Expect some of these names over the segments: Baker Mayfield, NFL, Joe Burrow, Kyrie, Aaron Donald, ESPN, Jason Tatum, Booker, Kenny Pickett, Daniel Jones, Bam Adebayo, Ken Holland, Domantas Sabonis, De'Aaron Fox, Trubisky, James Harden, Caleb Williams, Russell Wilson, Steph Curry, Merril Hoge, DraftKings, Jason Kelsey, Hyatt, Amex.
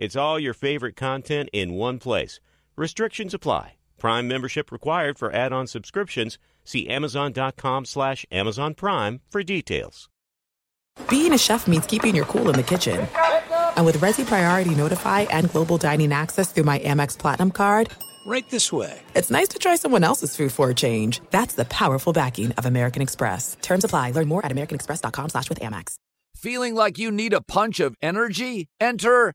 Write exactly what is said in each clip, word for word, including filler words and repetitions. It's all your favorite content in one place. Restrictions apply. Prime membership required for add-on subscriptions. See Amazon.com slash Amazon Prime for details. Being a chef means keeping your cool in the kitchen. And with Resi Priority Notify and Global Dining Access through my Amex Platinum card... Right this way. It's nice to try someone else's food for a change. That's the powerful backing of American Express. Terms apply. Learn more at americanexpress.com slash with Amex. Feeling like you need a punch of energy? Enter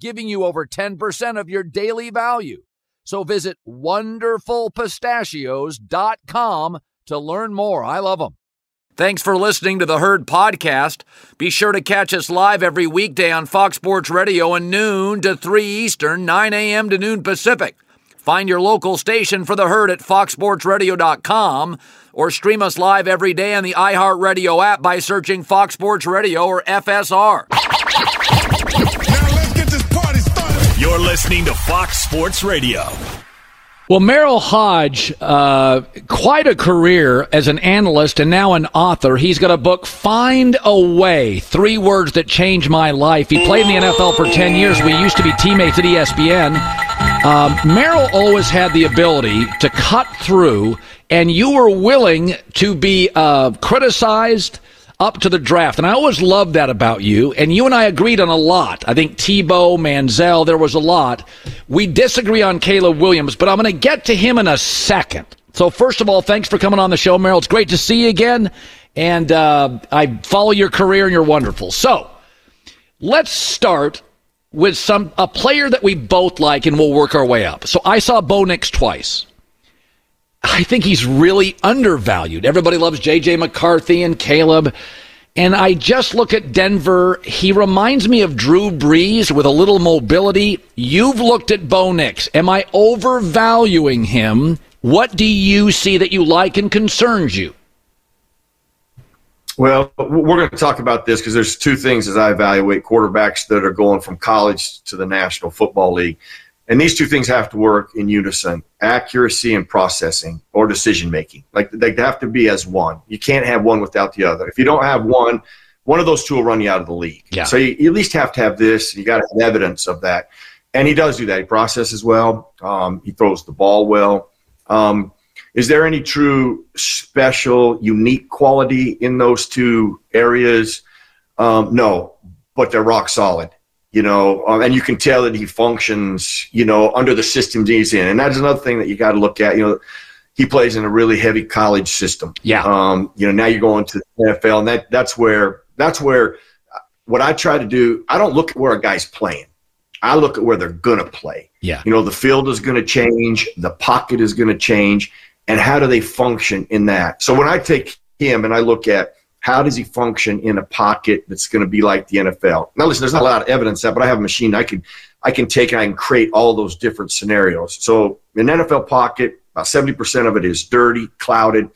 giving you over ten percent of your daily value. So visit wonderful pistachios dot com to learn more. I love them. Thanks for listening to the Herd Podcast. Be sure to catch us live every weekday on Fox Sports Radio at noon to three Eastern, nine a.m. to noon Pacific. Find your local station for the Herd at fox sports radio dot com or stream us live every day on the iHeartRadio app by searching Fox Sports Radio or F S R. Now let's get this party started. You're listening to Fox Sports Radio. Well, Merril Hoge, uh, quite a career as an analyst and now an author. He's got a book, Find a Way, Three Words That Changed My Life. He played in the N F L for ten years. We used to be teammates at E S P N. Um, Merril always had the ability to cut through, and you were willing to be uh, criticized up to the draft. And I always loved that about you. And you and I agreed on a lot. I think Tebow, Manziel, there was a lot. We disagree on Caleb Williams, but I'm going to get to him in a second. So first of all, thanks for coming on the show, Merril. It's great to see you again. And uh, I follow your career, and you're wonderful. So let's start with some a player that we both like, and we'll work our way up. So I saw Bo Nix twice. I think he's really undervalued. Everybody loves J J McCarthy and Caleb. And I just look at Denver. He reminds me of Drew Brees with a little mobility. You've looked at Bo Nix. Am I overvaluing him? What do you see that you like and concerns you? Well, we're going to talk about this because there's two things as I evaluate quarterbacks that are going from college to the National Football League. And these two things have to work in unison, accuracy and processing or decision-making. Like, they have to be as one. You can't have one without the other. If you don't have one, one of those two will run you out of the league. Yeah. So you, you at least have to have this. You got to have evidence of that. And he does do that. He processes well. Um, he throws the ball well. Um, is there any true special, unique quality in those two areas? Um, no, but they're rock solid. You know, um, and you can tell that he functions, you know, under the systems he's in. And that's another thing that you got to look at. You know, he plays in a really heavy college system. Yeah. Um, you know, now you're going to the N F L, and that that's where that's where what I try to do. I don't look at where a guy's playing. I look at where they're going to play. Yeah. You know, the field is going to change. The pocket is going to change. And how do they function in that? So when I take him and I look at, how does he function in a pocket that's going to be like the N F L? Now, listen, there's not a lot of evidence that, but I have a machine I can I can take and I can create all those different scenarios. So an N F L pocket, about seventy percent of it is dirty, clouded,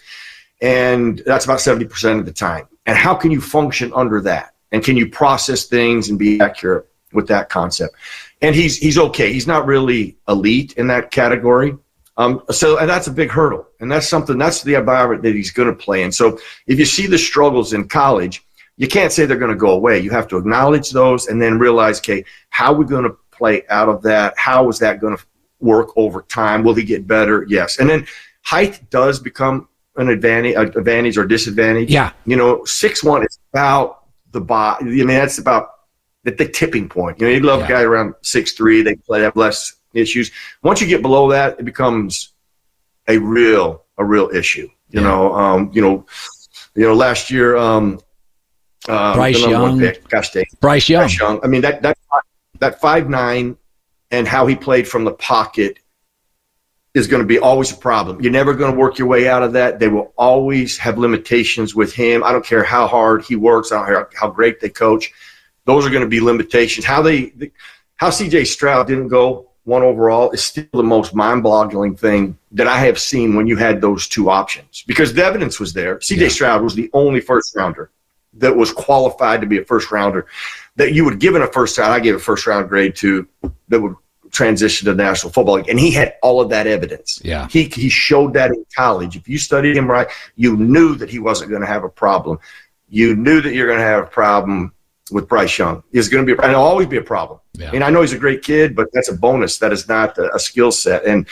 and that's about seventy percent of the time. And how can you function under that? And can you process things and be accurate with that concept? And he's he's okay. He's not really elite in that category. Um, so, and that's a big hurdle, and that's something, that's the environment that he's going to play in. So if you see the struggles in college, you can't say they're going to go away. You have to acknowledge those and then realize, okay, how are we going to play out of that? How is that going to work over time? Will he get better? Yes. And then height does become an advantage, advantage or disadvantage. Yeah. You know, six one is about the body. I mean, that's about the, the tipping point. You know, you love yeah. a guy around six three. They play, have less issues. Once you get below that, it becomes a real a real issue. You yeah. know, um, you know, you know. Last year, um, uh, Bryce, Young. Pick, gosh, Dave, Bryce Young. Bryce Young. I mean that that that five nine and how he played from the pocket is going to be always a problem. You're never going to work your way out of that. They will always have limitations with him. I don't care how hard he works. I don't care how great they coach. Those are going to be limitations. How they, how C J. Stroud didn't go one overall is still the most mind-boggling thing that I have seen when you had those two options, because the evidence was there. C J. Yeah. Stroud was the only first-rounder that was qualified to be a first-rounder that you would give in a first-round. I gave a first-round grade to that would transition to the National Football League, and he had all of that evidence. Yeah, he he showed that in college. If you studied him right, you knew that he wasn't going to have a problem. You knew that you're going to have a problem with Bryce Young. He's going to be, and it'll always be a problem. Yeah. And I know he's a great kid, but that's a bonus. That is not a, a skill set. And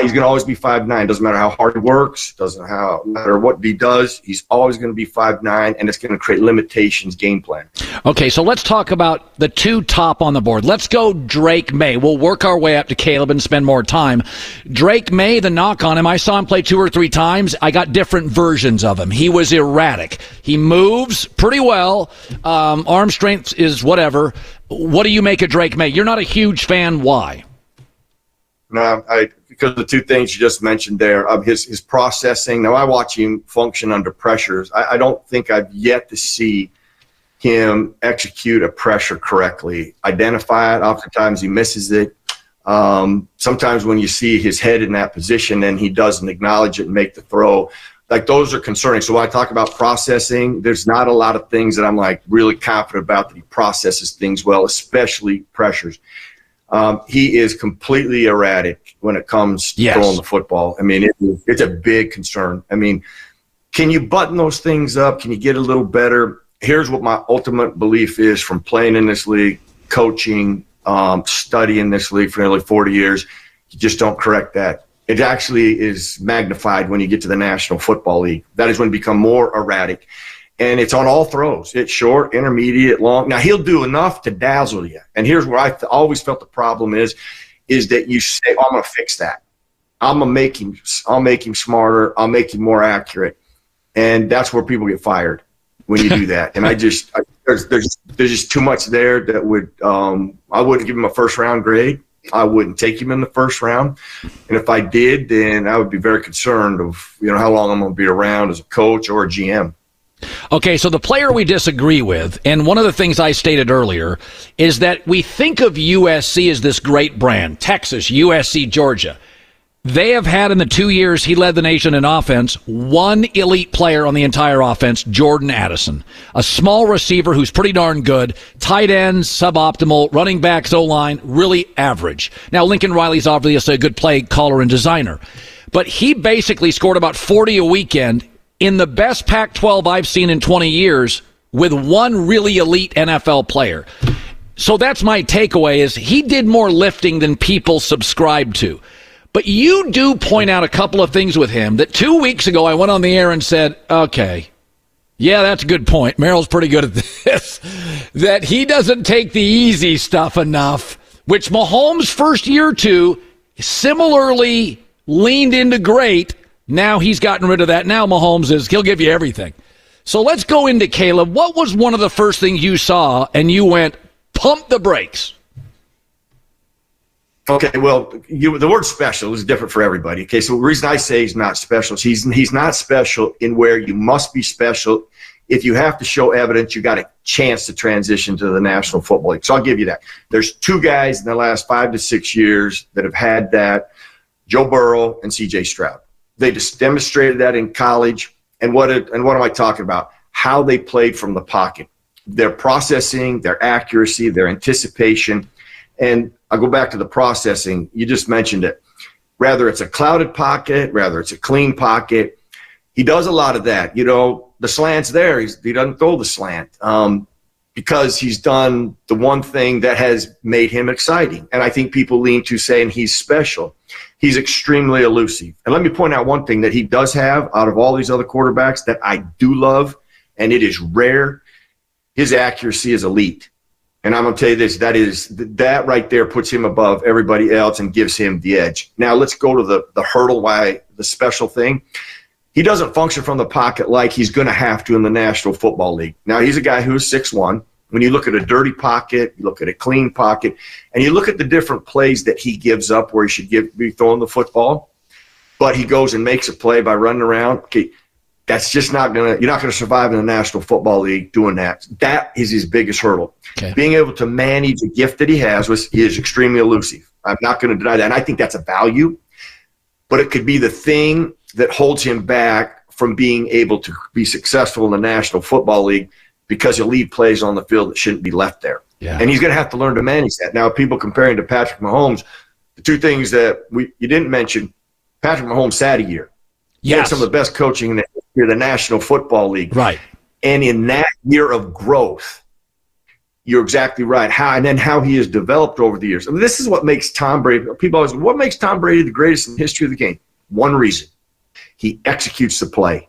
he's going to always be five nine. Doesn't matter how hard he works. Doesn't how, matter what he does. He's always going to be five nine, and it's going to create limitations game plan. Okay, so let's talk about the two top on the board. Let's go Drake May. We'll work our way up to Caleb and spend more time. Drake May, the knock on him, I saw him play two or three times. I got different versions of him. He was erratic. He moves pretty well. Um, arm strength is whatever. What do you make of Drake May? You're not a huge fan. Why? No, I... because of the two things you just mentioned there, of his, his processing. Now, I watch him function under pressures. I, I don't think I've yet to see him execute a pressure correctly, identify it. Oftentimes he misses it. Um, sometimes when you see his head in that position and he doesn't acknowledge it and make the throw, like those are concerning. So when I talk about processing, there's not a lot of things that I'm like really confident about that he processes things well, especially pressures. Um, he is completely erratic when it comes to yes. throwing the football. I mean, it, it's a big concern. I mean, can you button those things up? Can you get a little better? Here's what my ultimate belief is from playing in this league, coaching, um, studying this league for nearly forty years. You just don't correct that. It actually is magnified when you get to the National Football League. That is when you become more erratic. And it's on all throws. It's short, intermediate, long. Now, he'll do enough to dazzle you. And here's where I always felt the problem is, is that you say, oh, I'm going to fix that. I'm going to make him I'll make him smarter. I'll make him more accurate. And that's where people get fired when you do that. And I just I, – there's, there's, there's just too much there that would um, – I wouldn't give him a first-round grade. I wouldn't take him in the first round. And if I did, then I would be very concerned of, you know, how long I'm going to be around as a coach or a G M. Okay, so the player we disagree with, and one of the things I stated earlier, is that we think of U S C as this great brand, Texas, U S C, Georgia. They have had in the two years he led the nation in offense, one elite player on the entire offense, Jordan Addison, a small receiver who's pretty darn good, tight end, suboptimal, running backs, O-line, really average. Now, Lincoln Riley's obviously a good play caller and designer, but he basically scored about forty a weekend, in the best Pac twelve I've seen in twenty years with one really elite N F L player. So that's my takeaway is he did more lifting than people subscribe to. But you do point out a couple of things with him that two weeks ago I went on the air and said, okay, yeah, that's a good point. Merrill's pretty good at this. That he doesn't take the easy stuff enough, which Mahomes' first year or two similarly leaned into great. Now he's gotten rid of that. Now Mahomes is, he'll give you everything. So let's go into Caleb. What was one of the first things you saw and you went, pump the brakes? Okay, well, you, the word special is different for everybody. Okay, so the reason I say he's not special is he's, he's not special in where you must be special. If you have to show evidence, you got a chance to transition to the National Football League. So I'll give you that. There's two guys in the last five to six years that have had that, Joe Burrow and C J. Stroud. They just demonstrated that in college. And what and what am I talking about? How they played from the pocket. Their processing, their accuracy, their anticipation. And I'll go back to the processing. You just mentioned it. Rather it's a clouded pocket, rather it's a clean pocket. He does a lot of that. You know, the slant's there. He's, he doesn't throw the slant um, because he's done the one thing that has made him exciting. And I think people lean to saying he's special. He's extremely elusive. And let me point out one thing that he does have out of all these other quarterbacks that I do love, and it is rare. His accuracy is elite. And I'm going to tell you this, that is that right there puts him above everybody else and gives him the edge. Now let's go to the, the hurdle, why the special thing. He doesn't function from the pocket like he's going to have to in the National Football League. Now, he's a guy who is six one. When you look at a dirty pocket, you look at a clean pocket, and you look at the different plays that he gives up where he should give, be throwing the football, but he goes and makes a play by running around. Okay, that's just not going to – you're not going to survive in the National Football League doing that. That is his biggest hurdle. Okay. Being able to manage a gift that he has was, he is extremely elusive. I'm not going to deny that, and I think that's a value, but it could be the thing that holds him back from being able to be successful in the National Football League, because he'll leave plays on the field that shouldn't be left there. Yeah. And he's going to have to learn to manage that. Now, people comparing to Patrick Mahomes, the two things that we you didn't mention, Patrick Mahomes sat a year. Yes. He had some of the best coaching in the history of the National Football League. Right. And in that year of growth, you're exactly right. How And then how he has developed over the years. I mean, this is what makes Tom Brady – people always, what makes Tom Brady the greatest in the history of the game? One reason. He executes the play.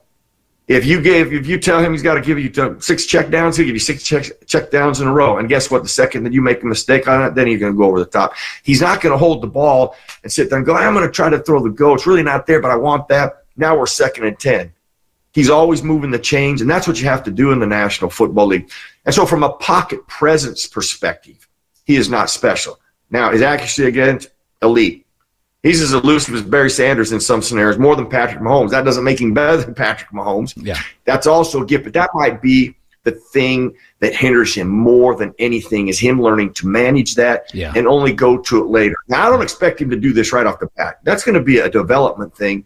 If you gave, if you tell him he's got to give you six checkdowns, he'll give you six check, check downs in a row. And guess what? The second that you make a mistake on it, then he's going to go over the top. He's not going to hold the ball and sit there and go, I'm going to try to throw the go. It's really not there, but I want that. Now we're second and ten. He's always moving the chains, and that's what you have to do in the National Football League. And so from a pocket presence perspective, he is not special. Now, his accuracy, again, elite. He's as elusive as Barry Sanders in some scenarios, more than Patrick Mahomes. That doesn't make him better than Patrick Mahomes. Yeah. That's also a gift, but that might be the thing that hinders him more than anything is him learning to manage that yeah. and only go to it later. Now, I don't expect him to do this right off the bat. That's going to be a development thing.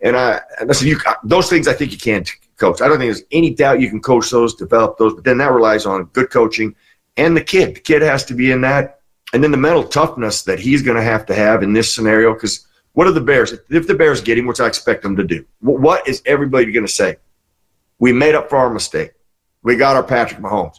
And I, listen, you, those things I think you can coach. I don't think there's any doubt you can coach those, develop those, but then that relies on good coaching and the kid. The kid has to be in that. And then the mental toughness that he's going to have to have in this scenario, because what are the Bears? If the Bears get him, which I expect them to do, what is everybody going to say? We made up for our mistake. We got our Patrick Mahomes.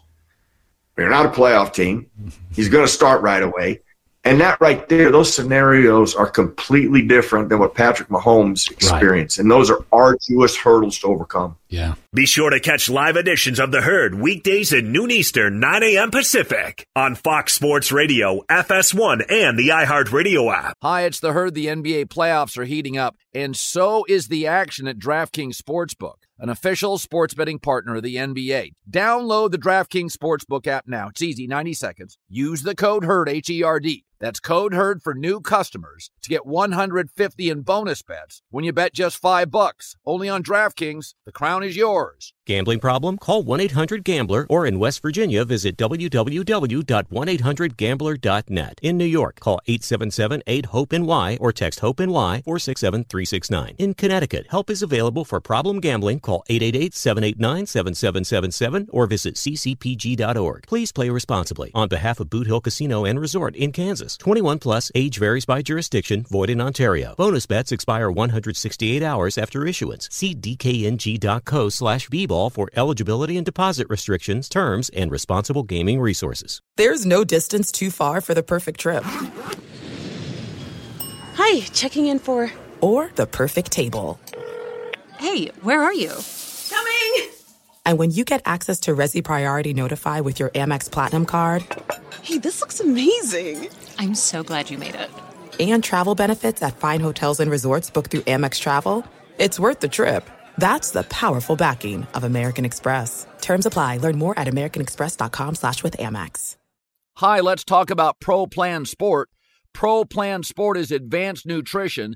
We're not a playoff team. He's going to start right away. And that right there, those scenarios are completely different than what Patrick Mahomes experienced. Right. And those are arduous hurdles to overcome. Yeah. Be sure to catch live editions of The Herd weekdays at noon Eastern, nine a.m. Pacific on Fox Sports Radio, F S one, and the iHeartRadio app. Hi, it's The Herd. The N B A playoffs are heating up, and so is the action at DraftKings Sportsbook, an official sports betting partner of the N B A. Download the DraftKings Sportsbook app now. It's easy, ninety seconds. Use the code HERD, H E R D. That's code HERD for new customers to get one hundred fifty in bonus bets when you bet just five bucks. Only on DraftKings, the crown is yours. Gambling problem? Call one eight hundred gambler or in West Virginia, visit w w w dot one eight hundred gambler dot net. In New York, call eight seven seven eight hope N Y or text HOPE-NY four six seven three six nine. In Connecticut, help is available for problem gambling. Call eight eight eight seven eight nine seven seven seven seven or visit c c p g dot org. Please play responsibly. On behalf of Boot Hill Casino and Resort in Kansas, twenty-one plus, age varies by jurisdiction, void in Ontario. Bonus bets expire one hundred sixty-eight hours after issuance. See dkng.co slash bball for eligibility and deposit restrictions, terms, and responsible gaming resources. There's no distance too far for the perfect trip. Hi, checking in for... Or the perfect table. Hey, where are you? Coming! And when you get access to Resi Priority Notify with your Amex Platinum card... Hey, this looks amazing. I'm so glad you made it. And travel benefits at fine hotels and resorts booked through Amex Travel. It's worth the trip. That's the powerful backing of American Express. Terms apply. Learn more at americanexpress.com slash with Amex. Hi, let's talk about Pro Plan Sport. Pro Plan Sport is advanced nutrition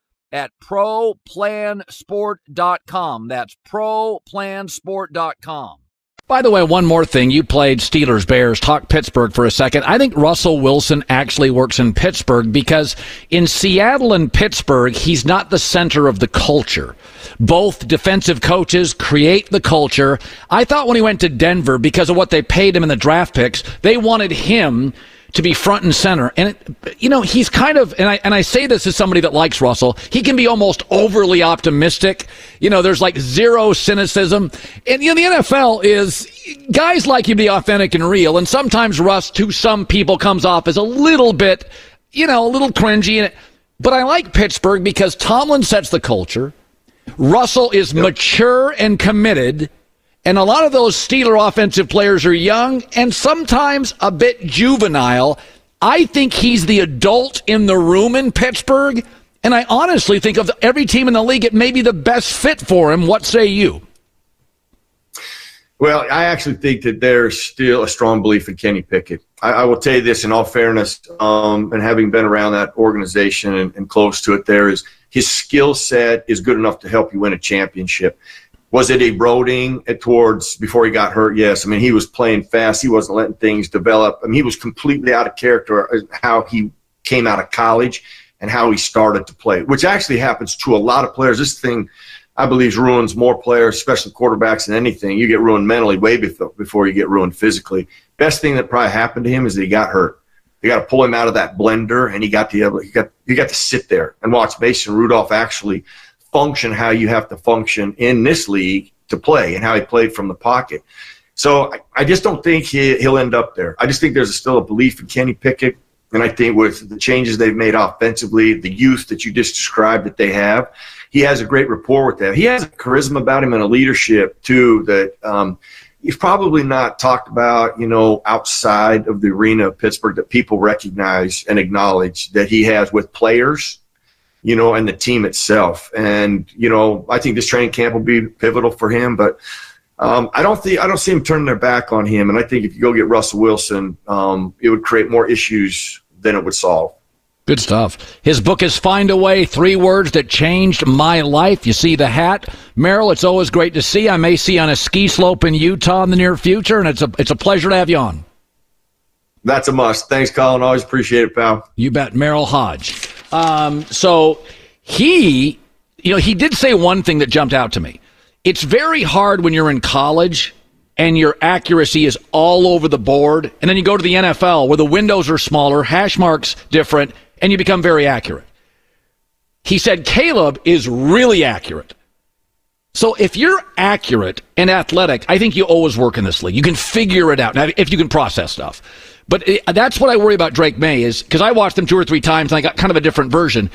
at pro plan sport dot com. That's pro plan sport dot com. By the way, one more thing. You played Steelers-Bears. Talk Pittsburgh for a second. I think Russell Wilson actually works in Pittsburgh because in Seattle and Pittsburgh, he's not the center of the culture. Both defensive coaches create the culture. I thought when he went to Denver, because of what they paid him in the draft picks, they wanted him to be front and center. And, it, you know, he's kind of, and I, and I say this as somebody that likes Russell, he can be almost overly optimistic. You know, there's like zero cynicism. And, you know, the N F L is, guys like you to be authentic and real. And sometimes Russ, to some people, comes off as a little bit, you know, a little cringy. And, but I like Pittsburgh because Tomlin sets the culture. Russell is yep. mature and committed. And a lot of those Steeler offensive players are young and sometimes a bit juvenile. I think he's the adult in the room in Pittsburgh, and I honestly think of every team in the league, it may be the best fit for him. What say you? Well, I actually think that there's still a strong belief in Kenny Pickett. I, I will tell you this in all fairness, um, and having been around that organization and, and close to it, there is his skill set is good enough to help you win a championship. Was it eroding towards before he got hurt? Yes. I mean, he was playing fast. He wasn't letting things develop. I mean, he was completely out of character how he came out of college and how he started to play, which actually happens to a lot of players. This thing, I believe, ruins more players, especially quarterbacks, than anything. You get ruined mentally way before you get ruined physically. Best thing that probably happened to him is that he got hurt. They got to pull him out of that blender, and he got to, he got, he got to sit there and watch Mason Rudolph actually – function how you have to function in this league to play and how he played from the pocket. So I, I just don't think he, he'll end up there. I just think there's still a belief in Kenny Pickett, and I think with the changes they've made offensively, the youth that you just described that they have, he has a great rapport with them. He has a charisma about him and a leadership, too, that um, he's probably not talked about, you know, outside of the arena of Pittsburgh that people recognize and acknowledge that he has with players, you know, and the team itself. And, you know, I think this training camp will be pivotal for him, but um, I don't think, I don't see him turning their back on him. And I think if you go get Russell Wilson, um, it would create more issues than it would solve. Good stuff. His book is Find a Way, Three Words That Changed My Life. You see the hat. Merril, it's always great to see. I may see you on a ski slope in Utah in the near future, and it's a, it's a pleasure to have you on. That's a must. Thanks, Colin. Always appreciate it, pal. You bet. Merril Hoge. Um, so he, you know, he did say one thing that jumped out to me. It's very hard when you're in college and your accuracy is all over the board. And then you go to the N F L where the windows are smaller, hash marks different, and you become very accurate. He said Caleb is really accurate. So if you're accurate and athletic, I think you always work in this league. You can figure it out. Now, if you can process stuff. But it, that's what I worry about Drake May is, because I watched him two or three times and I got kind of a different version.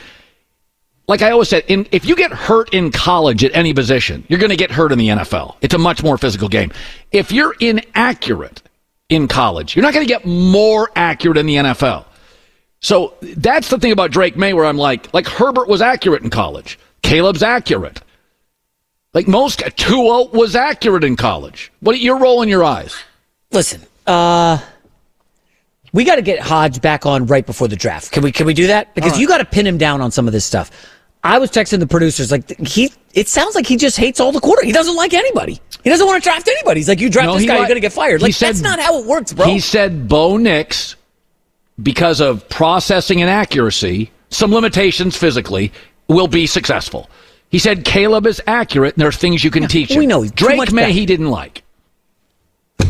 Like I always said, in, if you get hurt in college at any position, you're going to get hurt in the N F L. It's a much more physical game. If you're inaccurate in college, you're not going to get more accurate in the N F L. So that's the thing about Drake May where I'm like, like Herbert was accurate in college. Caleb's accurate. Like most, Tua was accurate in college. What, you're rolling your eyes. Listen, uh... we got to get Hoge back on right before the draft. Can we can we do that? Because right. You got to pin him down on some of this stuff. I was texting the producers like he. It sounds like he just hates all the quarter. He doesn't like anybody. He doesn't want to draft anybody. He's like, you draft no, this guy, like, you're going to get fired. Like said, that's not how it works, bro. He said Bo Nix, because of processing and accuracy, some limitations physically, will be successful. He said Caleb is accurate. And there are things you can yeah, teach him. We know he's Drake May. Better. He didn't like.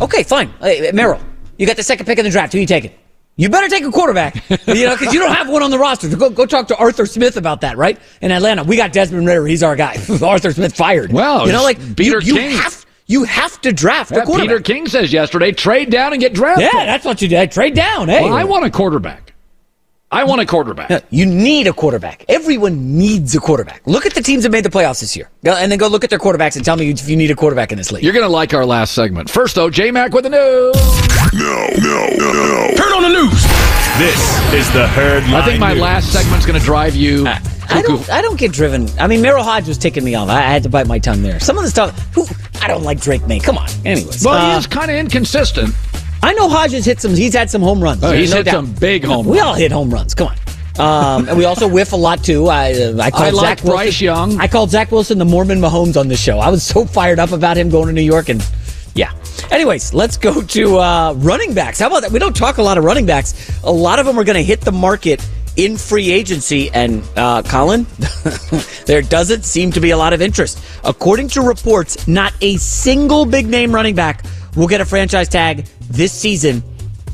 Okay, fine, hey, Merril. You got the second pick in the draft. Who are you taking? You better take a quarterback, you know, because you don't have one on the roster. Go, go talk to Arthur Smith about that, right? In Atlanta, we got Desmond Ritter. He's our guy. Arthur Smith fired. Well, you know, like Peter you, King. You have, you have to draft yeah, a quarterback. Peter King says yesterday, trade down and get drafted. Yeah, that's what you did. Trade down. Hey, well, I want a quarterback. I want a quarterback. You need a quarterback. Everyone needs a quarterback. Look at the teams that made the playoffs this year. And then go look at their quarterbacks and tell me if you need a quarterback in this league. You're going to like our last segment. First, though, J-Mac with the news. No, no, no, no. Turn on the news. This is the Herd Line I think my news. Last segment's going to drive you. Uh, I, don't, I don't get driven. I mean, Merril Hoge was ticking me off. I had to bite my tongue there. Some of the stuff. Who, I don't like Drake May. Come on. Anyways. Well, uh, he is kind of inconsistent. I know Hoge has hit some. He's had some home runs. Oh, he's no hit doubt. some big home. We runs. all hit home runs. Come on, um, and we also whiff a lot too. I uh, I called I like Zach Wilson, Bryce Young. I called Zach Wilson the Mormon Mahomes on this show. I was so fired up about him going to New York, and yeah. Anyways, let's go to uh, running backs. How about that? We don't talk a lot of running backs. A lot of them are going to hit the market in free agency, and uh, Colin, there doesn't seem to be a lot of interest. According to reports, not a single big name running back will get a franchise tag this season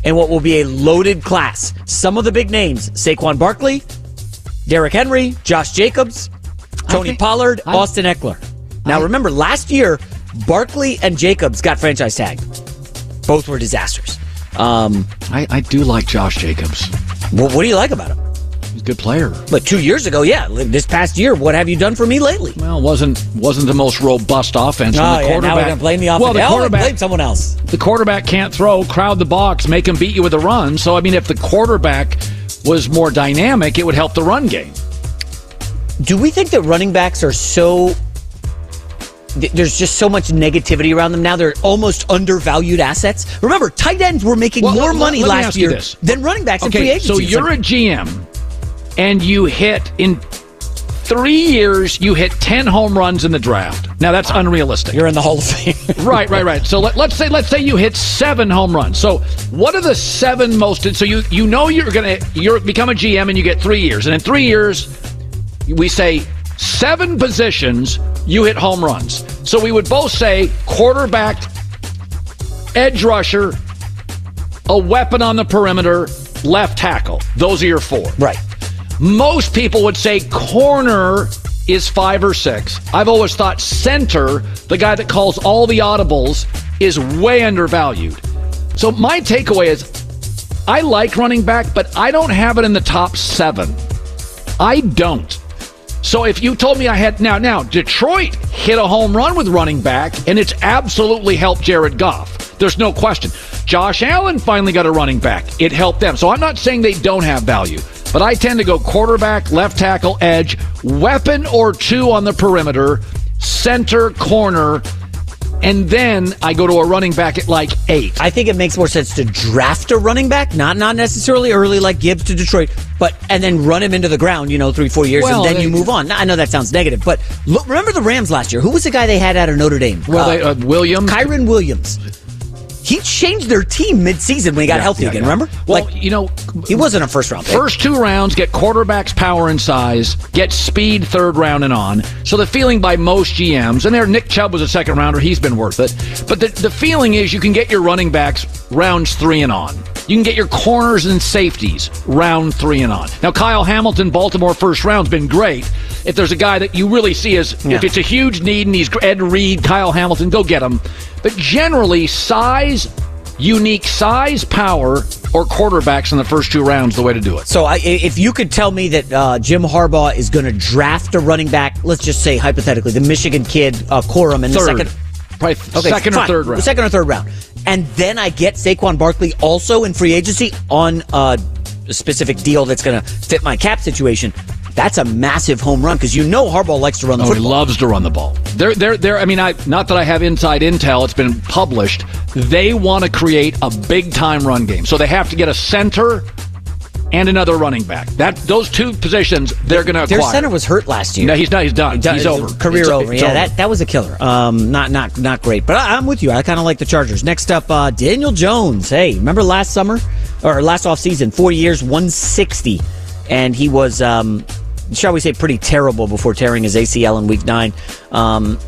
in what will be a loaded class. Some of the big names: Saquon Barkley, Derrick Henry, Josh Jacobs, Tony think, Pollard, I, Austin Eckler. Now, I, remember, last year, Barkley and Jacobs got franchise tagged. Both were disasters. Um, I, I do like Josh Jacobs. Well, what do you like about him? He's a good player. But two years ago, yeah, this past year, what have you done for me lately? Well, wasn't wasn't the most robust offense. Oh, the yeah, now we're going to blame the offense. Well, the quarterback blamed someone else. The quarterback can't throw, crowd the box, make him beat you with a run. So, I mean, if the quarterback was more dynamic, it would help the run game. Do we think that running backs are so... There's just so much negativity around them now. They're almost undervalued assets. Remember, tight ends were making well, more let, money let last year than running backs okay, in free agency. So you're a G M, and you hit, in three years, you hit ten home runs in the draft. Now, that's unrealistic. You're in the Hall of Fame. Right, right, right. So let, let's say let's say you hit seven home runs. So what are the seven most... So you, you know you're going to you're become a G M, and you get three years. And in three years, we say... Seven positions, you hit home runs. So we would both say quarterback, edge rusher, a weapon on the perimeter, left tackle. Those are your four. Right. Most people would say corner is five or six. I've always thought center, the guy that calls all the audibles, is way undervalued. So my takeaway is I like running back, but I don't have it in the top seven. I don't. So if you told me I had... Now, now Detroit hit a home run with running back, and it's absolutely helped Jared Goff. There's no question. Josh Allen finally got a running back. It helped them. So I'm not saying they don't have value, but I tend to go quarterback, left tackle, edge, weapon or two on the perimeter, center, corner, and then I go to a running back at like eight. I think it makes more sense to draft a running back, not not necessarily early like Gibbs to Detroit, but and then run him into the ground, you know, three, four years, well, and then you move on. Now, I know that sounds negative, but look, remember the Rams last year? Who was the guy they had out of Notre Dame? Well, uh, they, uh, Williams. Kyron Williams. He changed their team mid-season when he got yeah, healthy yeah, again, yeah. remember? Well, like, you know... He wasn't a first-round pick. First two rounds, get quarterbacks, power, and size. Get speed third round and on. So the feeling by most G Ms... And there, Nick Chubb was a second-rounder. He's been worth it. But the, the feeling is you can get your running backs rounds three and on. You can get your corners and safeties round three and on. Now, Kyle Hamilton, Baltimore first round's been great. If there's a guy that you really see as... Yeah. If it's a huge need and he's Ed Reed, Kyle Hamilton, go get him. But generally, size, unique size, power, or quarterbacks in the first two rounds the way to do it. So I, if you could tell me that uh, Jim Harbaugh is going to draft a running back, let's just say hypothetically, the Michigan kid, uh, Corum, in third. the second... Probably okay, second fine. or third round. Second or third round. And then I get Saquon Barkley also in free agency on a specific deal that's going to fit my cap situation. That's a massive home run because you know Harbaugh likes to run the oh, football. He loves to run the ball. They're, they're, they're, I mean, I, not that I have inside intel. It's been published. They want to create a big-time run game. So they have to get a center and another running back. That Those two positions, they're going to acquire. Their center was hurt last year. No, he's not. He's done. He's, done, he's, he's over. Career it's, over. It's yeah, over. That, that was a killer. Um, Not not, not great. But I, I'm with you. I kind of like the Chargers. Next up, uh, Daniel Jones. Hey, remember last summer? Or last offseason, four years, one sixty. And he was... Um, shall we say, pretty terrible before tearing his A C L in week nine. Um,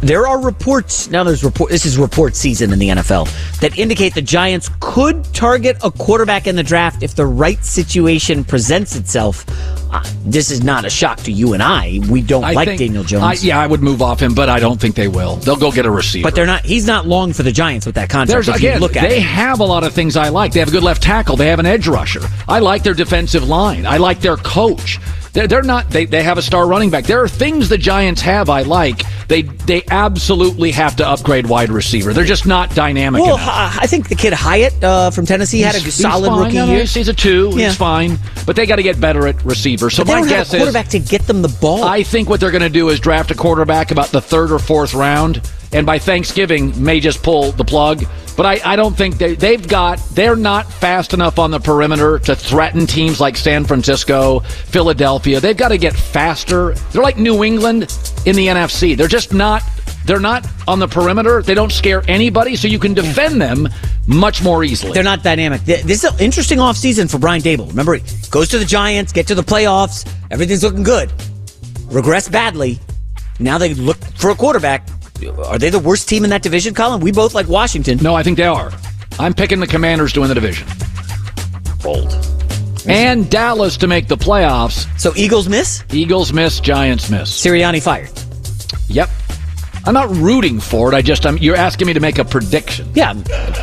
there are reports, now there's report. this is report season in the N F L, that indicate the Giants could target a quarterback in the draft if the right situation presents itself. Uh, this is not a shock to you and I. We don't I like think, Daniel Jones. I, yeah, I would move off him, but I don't think they will. They'll go get a receiver. But they're not. He's not long for the Giants with that contract. If again, you look at they it. have a lot of things I like. They have a good left tackle. They have an edge rusher. I like their defensive line. I like their coach. They're not. They, they have a star running back. There are things the Giants have I like. They they absolutely have to upgrade wide receiver. They're just not dynamic well, enough. Well, I think the kid Hyatt uh, from Tennessee he's, had a solid fine. rookie no, year. He's a two. Yeah. He's fine. But they got to get better at receiver. So but my they don't guess have a quarterback is quarterback to get them the ball. I think what they're going to do is draft a quarterback about the third or fourth round, and by Thanksgiving may just pull the plug. But I, I don't think they, they've got, they're not fast enough on the perimeter to threaten teams like San Francisco, Philadelphia. They've got to get faster. They're like New England in the N F C. They're just not, they're not on the perimeter. They don't scare anybody, so you can defend them much more easily. They're not dynamic. This is an interesting offseason for Brian Daboll. Remember, he goes to the Giants, get to the playoffs, everything's looking good. Regress badly. Now they look for a quarterback. Are they the worst team in that division, Colin? We both like Washington. No, I think they are. I'm picking the Commanders to win the division. Bold. And Dallas to make the playoffs. So Eagles miss? Eagles miss, Giants miss. Sirianni fired. Yep. I'm not rooting for it. I just, I'm, you're asking me to make a prediction. Yeah,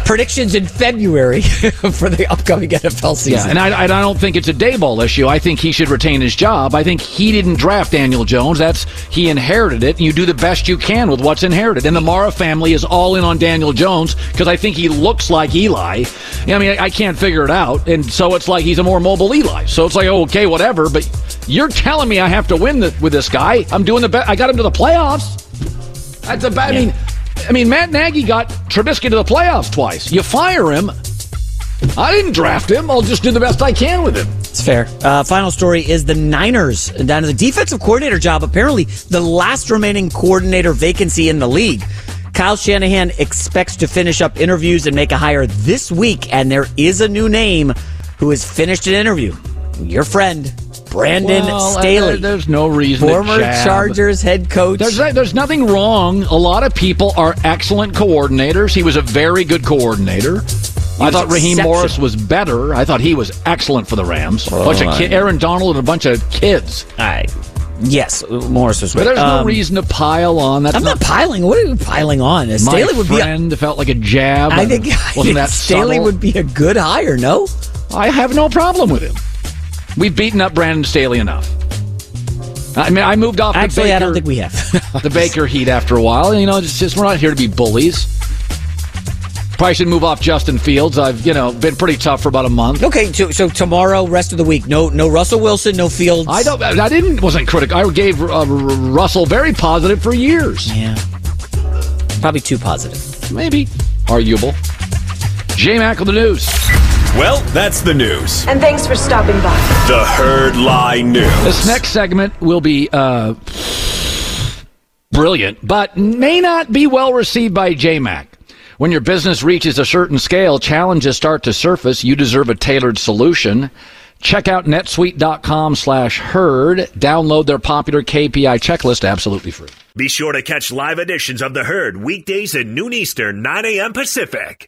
predictions in February for the upcoming N F L season. Yeah, and I, I don't think it's a Daboll issue. I think he should retain his job. I think he didn't draft Daniel Jones. That's he inherited it. And you do the best you can with what's inherited. And the Mara family is all in on Daniel Jones because I think he looks like Eli. I mean, I, I can't figure it out. And so it's like he's a more mobile Eli. So it's like, okay, whatever. But you're telling me I have to win the, with this guy. I'm doing the best. I got him to the playoffs. That's a bad, I mean, I mean, Matt Nagy got Trubisky to the playoffs twice. You fire him. I didn't draft him. I'll just do the best I can with him. It's fair. Uh, final story is the Niners. Down to the defensive coordinator job, apparently the last remaining coordinator vacancy in the league. Kyle Shanahan expects to finish up interviews and make a hire this week, and there is a new name who has finished an interview. Your friend. Brandon well, Staley. There's no reason Former to jab. Chargers head coach. There's, there's nothing wrong. A lot of people are excellent coordinators. He was a very good coordinator. I thought Raheem Morris was better. I thought he was excellent for the Rams. Oh, a bunch of ki- Aaron Donald and a bunch of kids. I, yes, Morris was better. But there's um, no reason to pile on. That's I'm not, not piling. What are you piling on? My Staley would friend be a, felt like a jab. I think, I wasn't think that Staley subtle? Would be a good hire, no? I have no problem with him. We've beaten up Brandon Staley enough. I mean, I moved off the Actually, Baker, I don't think we have. the Baker heat after a while. You know, it's just we're not here to be bullies. Probably should move off Justin Fields. I've, you know, been pretty tough for about a month. Okay, so, so tomorrow, rest of the week, no no Russell Wilson, no Fields. I don't. I didn't, wasn't critical. I gave uh, Russell very positive for years. Yeah. Probably too positive. Maybe. Arguable. J Mac on the news. Well, that's the news. And thanks for stopping by. The Herd Lie News. This next segment will be uh, brilliant, but may not be well received by J-Mac. When your business reaches a certain scale, challenges start to surface. You deserve a tailored solution. Check out netsuite.com slash herd. Download their popular K P I checklist absolutely free. Be sure to catch live editions of The Herd weekdays at noon Eastern, nine a.m. Pacific.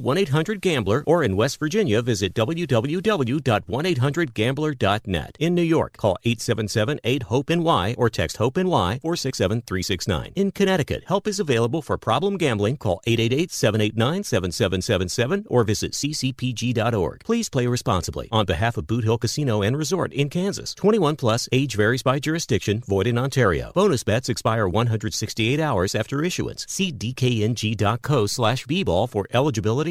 one eight hundred gambler, or in West Virginia, visit w w w dot one eight hundred gambler dot net. In New York, call eight seven seven eight hope N Y or text HOPE-NY four six seven three six nine. In Connecticut, help is available for problem gambling. Call eight eight eight seven eight nine seven seven seven seven or visit c c p g dot org. Please play responsibly. On behalf of Boot Hill Casino and Resort in Kansas, twenty-one plus, age varies by jurisdiction, void in Ontario. Bonus bets expire one hundred sixty-eight hours after issuance. See dkng.co slash bball for eligibility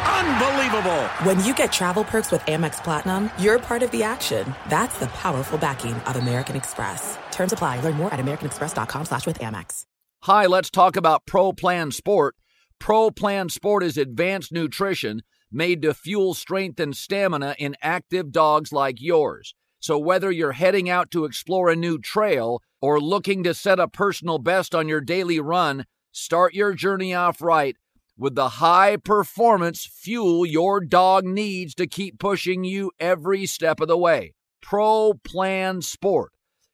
Unbelievable! When you get travel perks with Amex Platinum, you're part of the action. That's the powerful backing of American Express. Terms apply. Learn more at americanexpress.com slash with Amex. Hi, let's talk about Pro Plan Sport. Pro Plan Sport is advanced nutrition made to fuel strength and stamina in active dogs like yours. So whether you're heading out to explore a new trail or looking to set a personal best on your daily run, start your journey off right with the high-performance fuel your dog needs to keep pushing you every step of the way. Pro Plan Sport.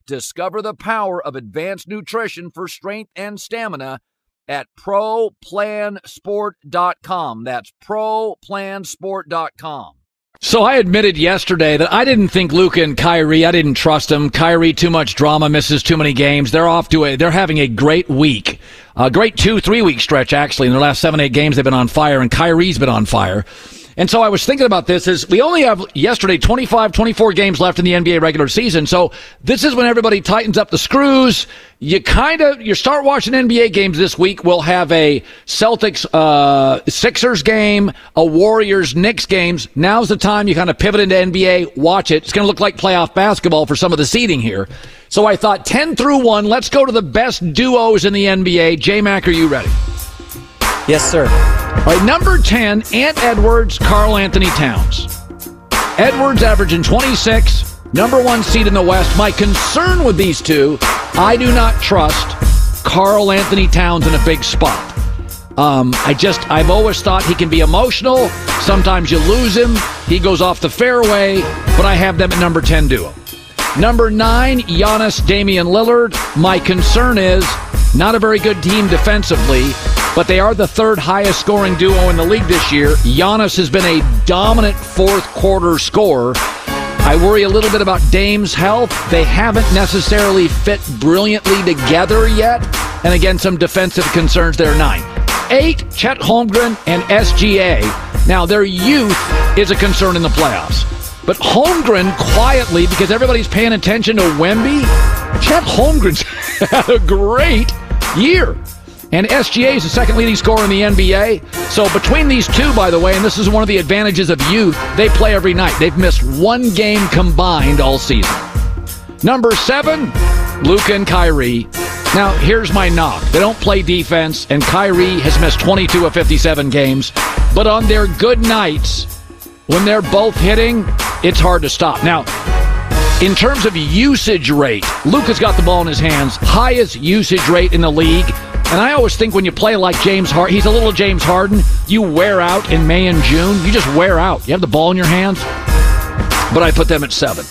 Discover the power of advanced nutrition for strength and stamina at pro plan sport dot com. That's pro plan sport dot com. So I admitted yesterday that I didn't think Luka and Kyrie, I didn't trust them. Kyrie, too much drama, misses too many games. They're off to a, they're having a great week. A great two, three-week stretch, actually. In their last seven, eight games, they've been on fire, and Kyrie's been on fire. And so I was thinking about this is we only have yesterday twenty-five, twenty-four games left in the N B A regular season. So this is when everybody tightens up the screws. You kind of, you start watching N B A games this week. We'll have a Celtics, uh, Sixers game, a Warriors, Knicks games. Now's the time you kind of pivot into N B A, watch it. It's going to look like playoff basketball for some of the seeding here. So I thought ten through one, let's go to the best duos in the N B A. J-Mac, are you ready? Yes, sir. All right, number ten, Ant Edwards, Carl Anthony Towns. Edwards averaging twenty-six, number one seed in the West. My concern with these two, I do not trust Carl Anthony Towns in a big spot. Um, I just, I've always thought he can be emotional. Sometimes you lose him. He goes off the fairway, but I have them at number ten duo. Number nine, Giannis, Damian Lillard. My concern is not a very good team defensively, but they are the third highest scoring duo in the league this year. Giannis has been a dominant fourth quarter scorer. I worry a little bit about Dame's health. They haven't necessarily fit brilliantly together yet. And again, some defensive concerns there. Nine. Eight, Chet Holmgren and S G A. Now, their youth is a concern in the playoffs. But Holmgren quietly, because everybody's paying attention to Wemby, Chet Holmgren's had a great year. And S G A is the second leading scorer in the N B A. So between these two, by the way, and this is one of the advantages of youth, they play every night. They've missed one game combined all season. Number seven, Luka and Kyrie. Now, here's my knock. They don't play defense, and Kyrie has missed twenty-two of fifty-seven games. But on their good nights, when they're both hitting, it's hard to stop. Now, in terms of usage rate, Luka's got the ball in his hands. Highest usage rate in the league. And I always think when you play like James Harden, he's a little James Harden, you wear out in May and June. You just wear out. You have the ball in your hands. But I put them at seven.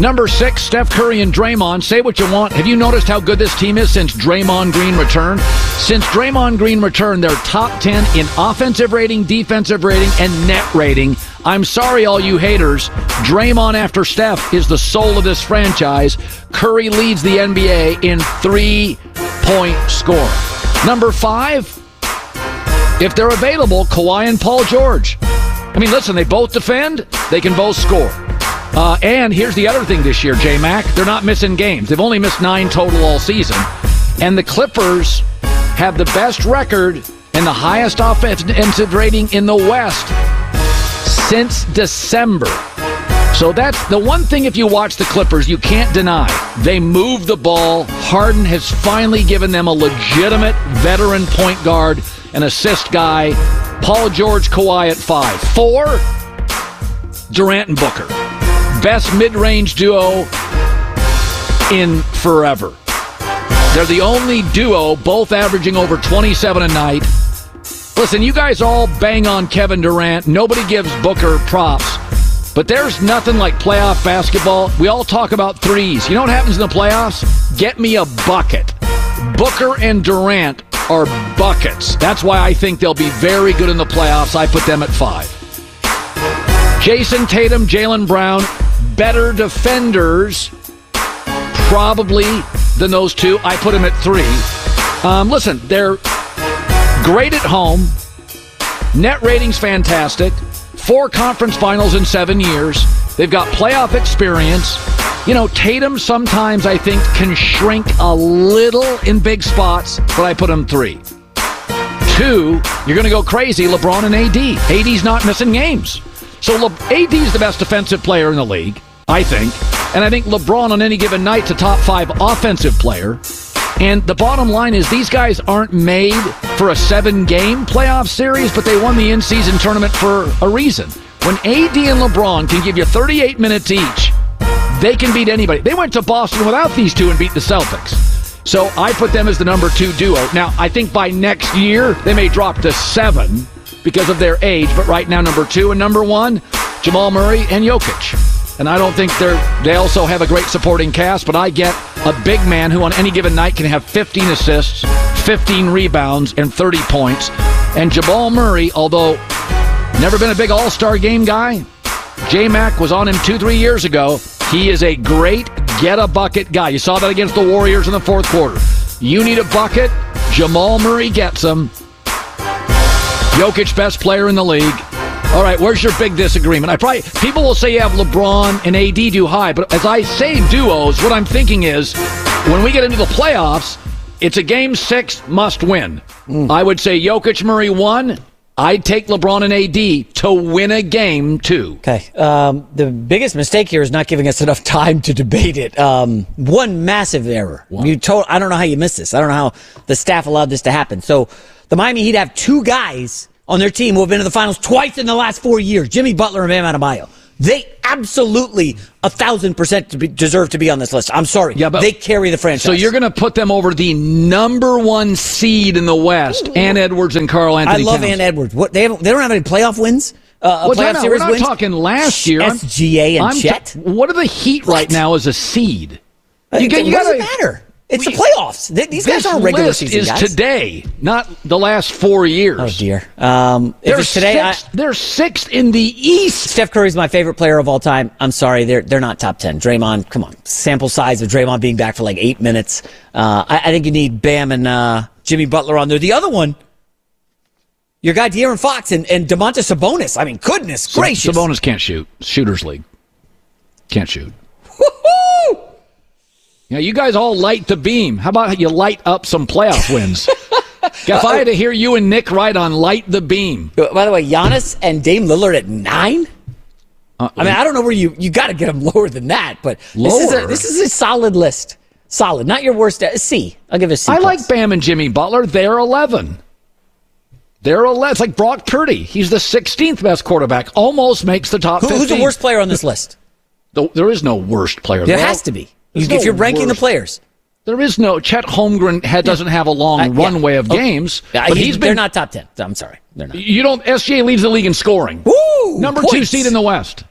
Number six, Steph Curry and Draymond. Say what you want. Have you noticed how good this team is since Draymond Green returned? Since Draymond Green returned, they're top ten in offensive rating, defensive rating, and net rating. I'm sorry, all you haters. Draymond after Steph is the soul of this franchise. Curry leads the N B A in three-point scoring. Number five, if they're available, Kawhi and Paul George. I mean, listen, they both defend, they can both score. Uh, and here's the other thing this year, J-Mac, they're not missing games. They've only missed nine total all season. And the Clippers have the best record and the highest offensive rating in the West since December. So that's the one thing, if you watch the Clippers, you can't deny. They move the ball. Harden has finally given them a legitimate veteran point guard and assist guy. Paul George, Kawhi at five. Four, Durant and Booker. Best mid-range duo in forever. They're the only duo, both averaging over twenty-seven a night. Listen, you guys all bang on Kevin Durant. Nobody gives Booker props. But there's nothing like playoff basketball. We all talk about threes. You know what happens in the playoffs? Get me a bucket. Booker and Durant are buckets. That's why I think they'll be very good in the playoffs. I put them at five. Jason Tatum, Jaylen Brown, better defenders probably than those two. I put them at three. Um, listen, they're great at home. Net rating's fantastic. Four conference finals in seven years. They've got playoff experience. You know, Tatum sometimes, I think, can shrink a little in big spots, but I put him three. Two, you're going to go crazy, LeBron and A D. A D's not missing games. So Le- A D's the best defensive player in the league, I think. And I think LeBron on any given night's a top five offensive player. And the bottom line is these guys aren't made for a seven-game playoff series, but they won the in-season tournament for a reason. When A D and LeBron can give you thirty-eight minutes each, they can beat anybody. They went to Boston without these two and beat the Celtics. So I put them as the number two duo. Now, I think by next year, they may drop to seven because of their age. But right now, number two and number one, Jamal Murray and Jokic. And I don't think they're, they also have a great supporting cast. But I get a big man who on any given night can have fifteen assists, fifteen rebounds, and thirty points. And Jamal Murray, although never been a big all-star game guy, J-Mac was on him two, three years ago. He is a great get-a-bucket guy. You saw that against the Warriors in the fourth quarter. You need a bucket. Jamal Murray gets him. Jokic, best player in the league. All right, where's your big disagreement? I probably people will say you have LeBron and A D do high, but as I say duos, what I'm thinking is when we get into the playoffs, it's a game six must win. Mm. I would say Jokic, Murray won. I'd take LeBron and A D to win a game, too. Okay. Um, the biggest mistake here is not giving us enough time to debate it. Um, one massive error. Wow. You told, I don't know how you missed this. I don't know how the staff allowed this to happen. So the Miami Heat have two guys on their team who have been to the finals twice in the last four years, Jimmy Butler and Bam Adebayo. They absolutely, a thousand percent to be, deserve to be on this list. I'm sorry. Yeah, but they carry the franchise. So you're going to put them over the number one seed in the West, Ann Edwards and Carl Anthony Towns. I love Ann Edwards. What they haven't, they don't have any playoff wins. Uh, well, playoff no, no, series we're not wins. Talking last year. S G A and I'm Chet. T- what are the Heat what? right now as a seed? You get, you gotta, doesn't matter. It's we, the playoffs. They, these guys aren't regular season is guys. Is today, not the last four years. Oh dear. Um, they're if it's today. Sixth, I, they're sixth in the East. Steph Curry's my favorite player of all time. I'm sorry, they're they're not top ten. Draymond, come on. Sample size of Draymond being back for like eight minutes. Uh, I, I think you need Bam and uh, Jimmy Butler on there. The other one, your guy De'Aaron Fox and and Domantas Sabonis. I mean, goodness so, gracious. Sabonis can't shoot. Shooters League. Can't shoot. Woo-hoo! Yeah, you guys all light the beam. How about you light up some playoff wins? If I had to hear you and Nick right on light the beam. By the way, Giannis and Dame Lillard at nine? Uh, I mean, I don't know where you you got to get them lower than that, but lower? This is a, this is a solid list. Solid. Not your worst. A C. I'll give it a C. I like Bam and Jimmy Butler. They're eleven. They're eleven. It's like Brock Purdy. He's the sixteenth best quarterback. Almost makes the top Who, fifteen. Who's the worst player on this list? There is no worst player. There, there has to be. You, no if you're ranking worst. The players. There is no... Chet Holmgren had, doesn't have a long uh, yeah. runway of okay. games. Uh, but he's, he's been, they're not top ten. I'm sorry. They're not. You don't... S G A leads the league in scoring. Woo! Number points. Two seed in the West.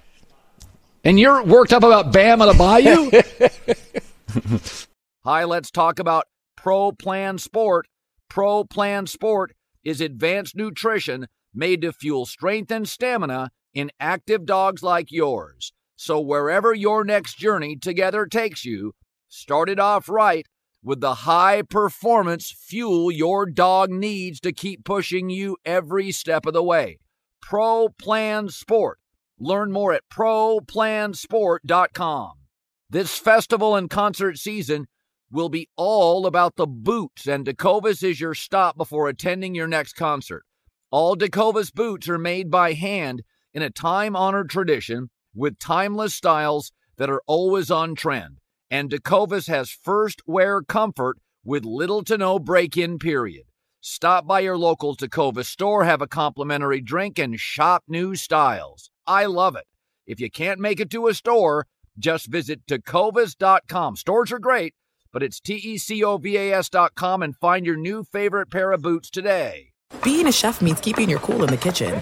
And you're worked up about Bam Adebayo? Hi, let's talk about Pro Plan Sport. Pro Plan Sport is advanced nutrition made to fuel strength and stamina in active dogs like yours. So wherever your next journey together takes you, start it off right with the high-performance fuel your dog needs to keep pushing you every step of the way. Pro Plan Sport. Learn more at pro plan sport dot com. This festival and concert season will be all about the boots, and Decovas is your stop before attending your next concert. All Decovas boots are made by hand in a time-honored tradition, with timeless styles that are always on trend. And Decovas has first wear comfort with little to no break-in period. Stop by your local Decovas store, have a complimentary drink, and shop new styles. I love it. If you can't make it to a store, just visit decovas dot com. Stores are great, but it's T E C O V A S dot com and find your new favorite pair of boots today. Being a chef means keeping your cool in the kitchen.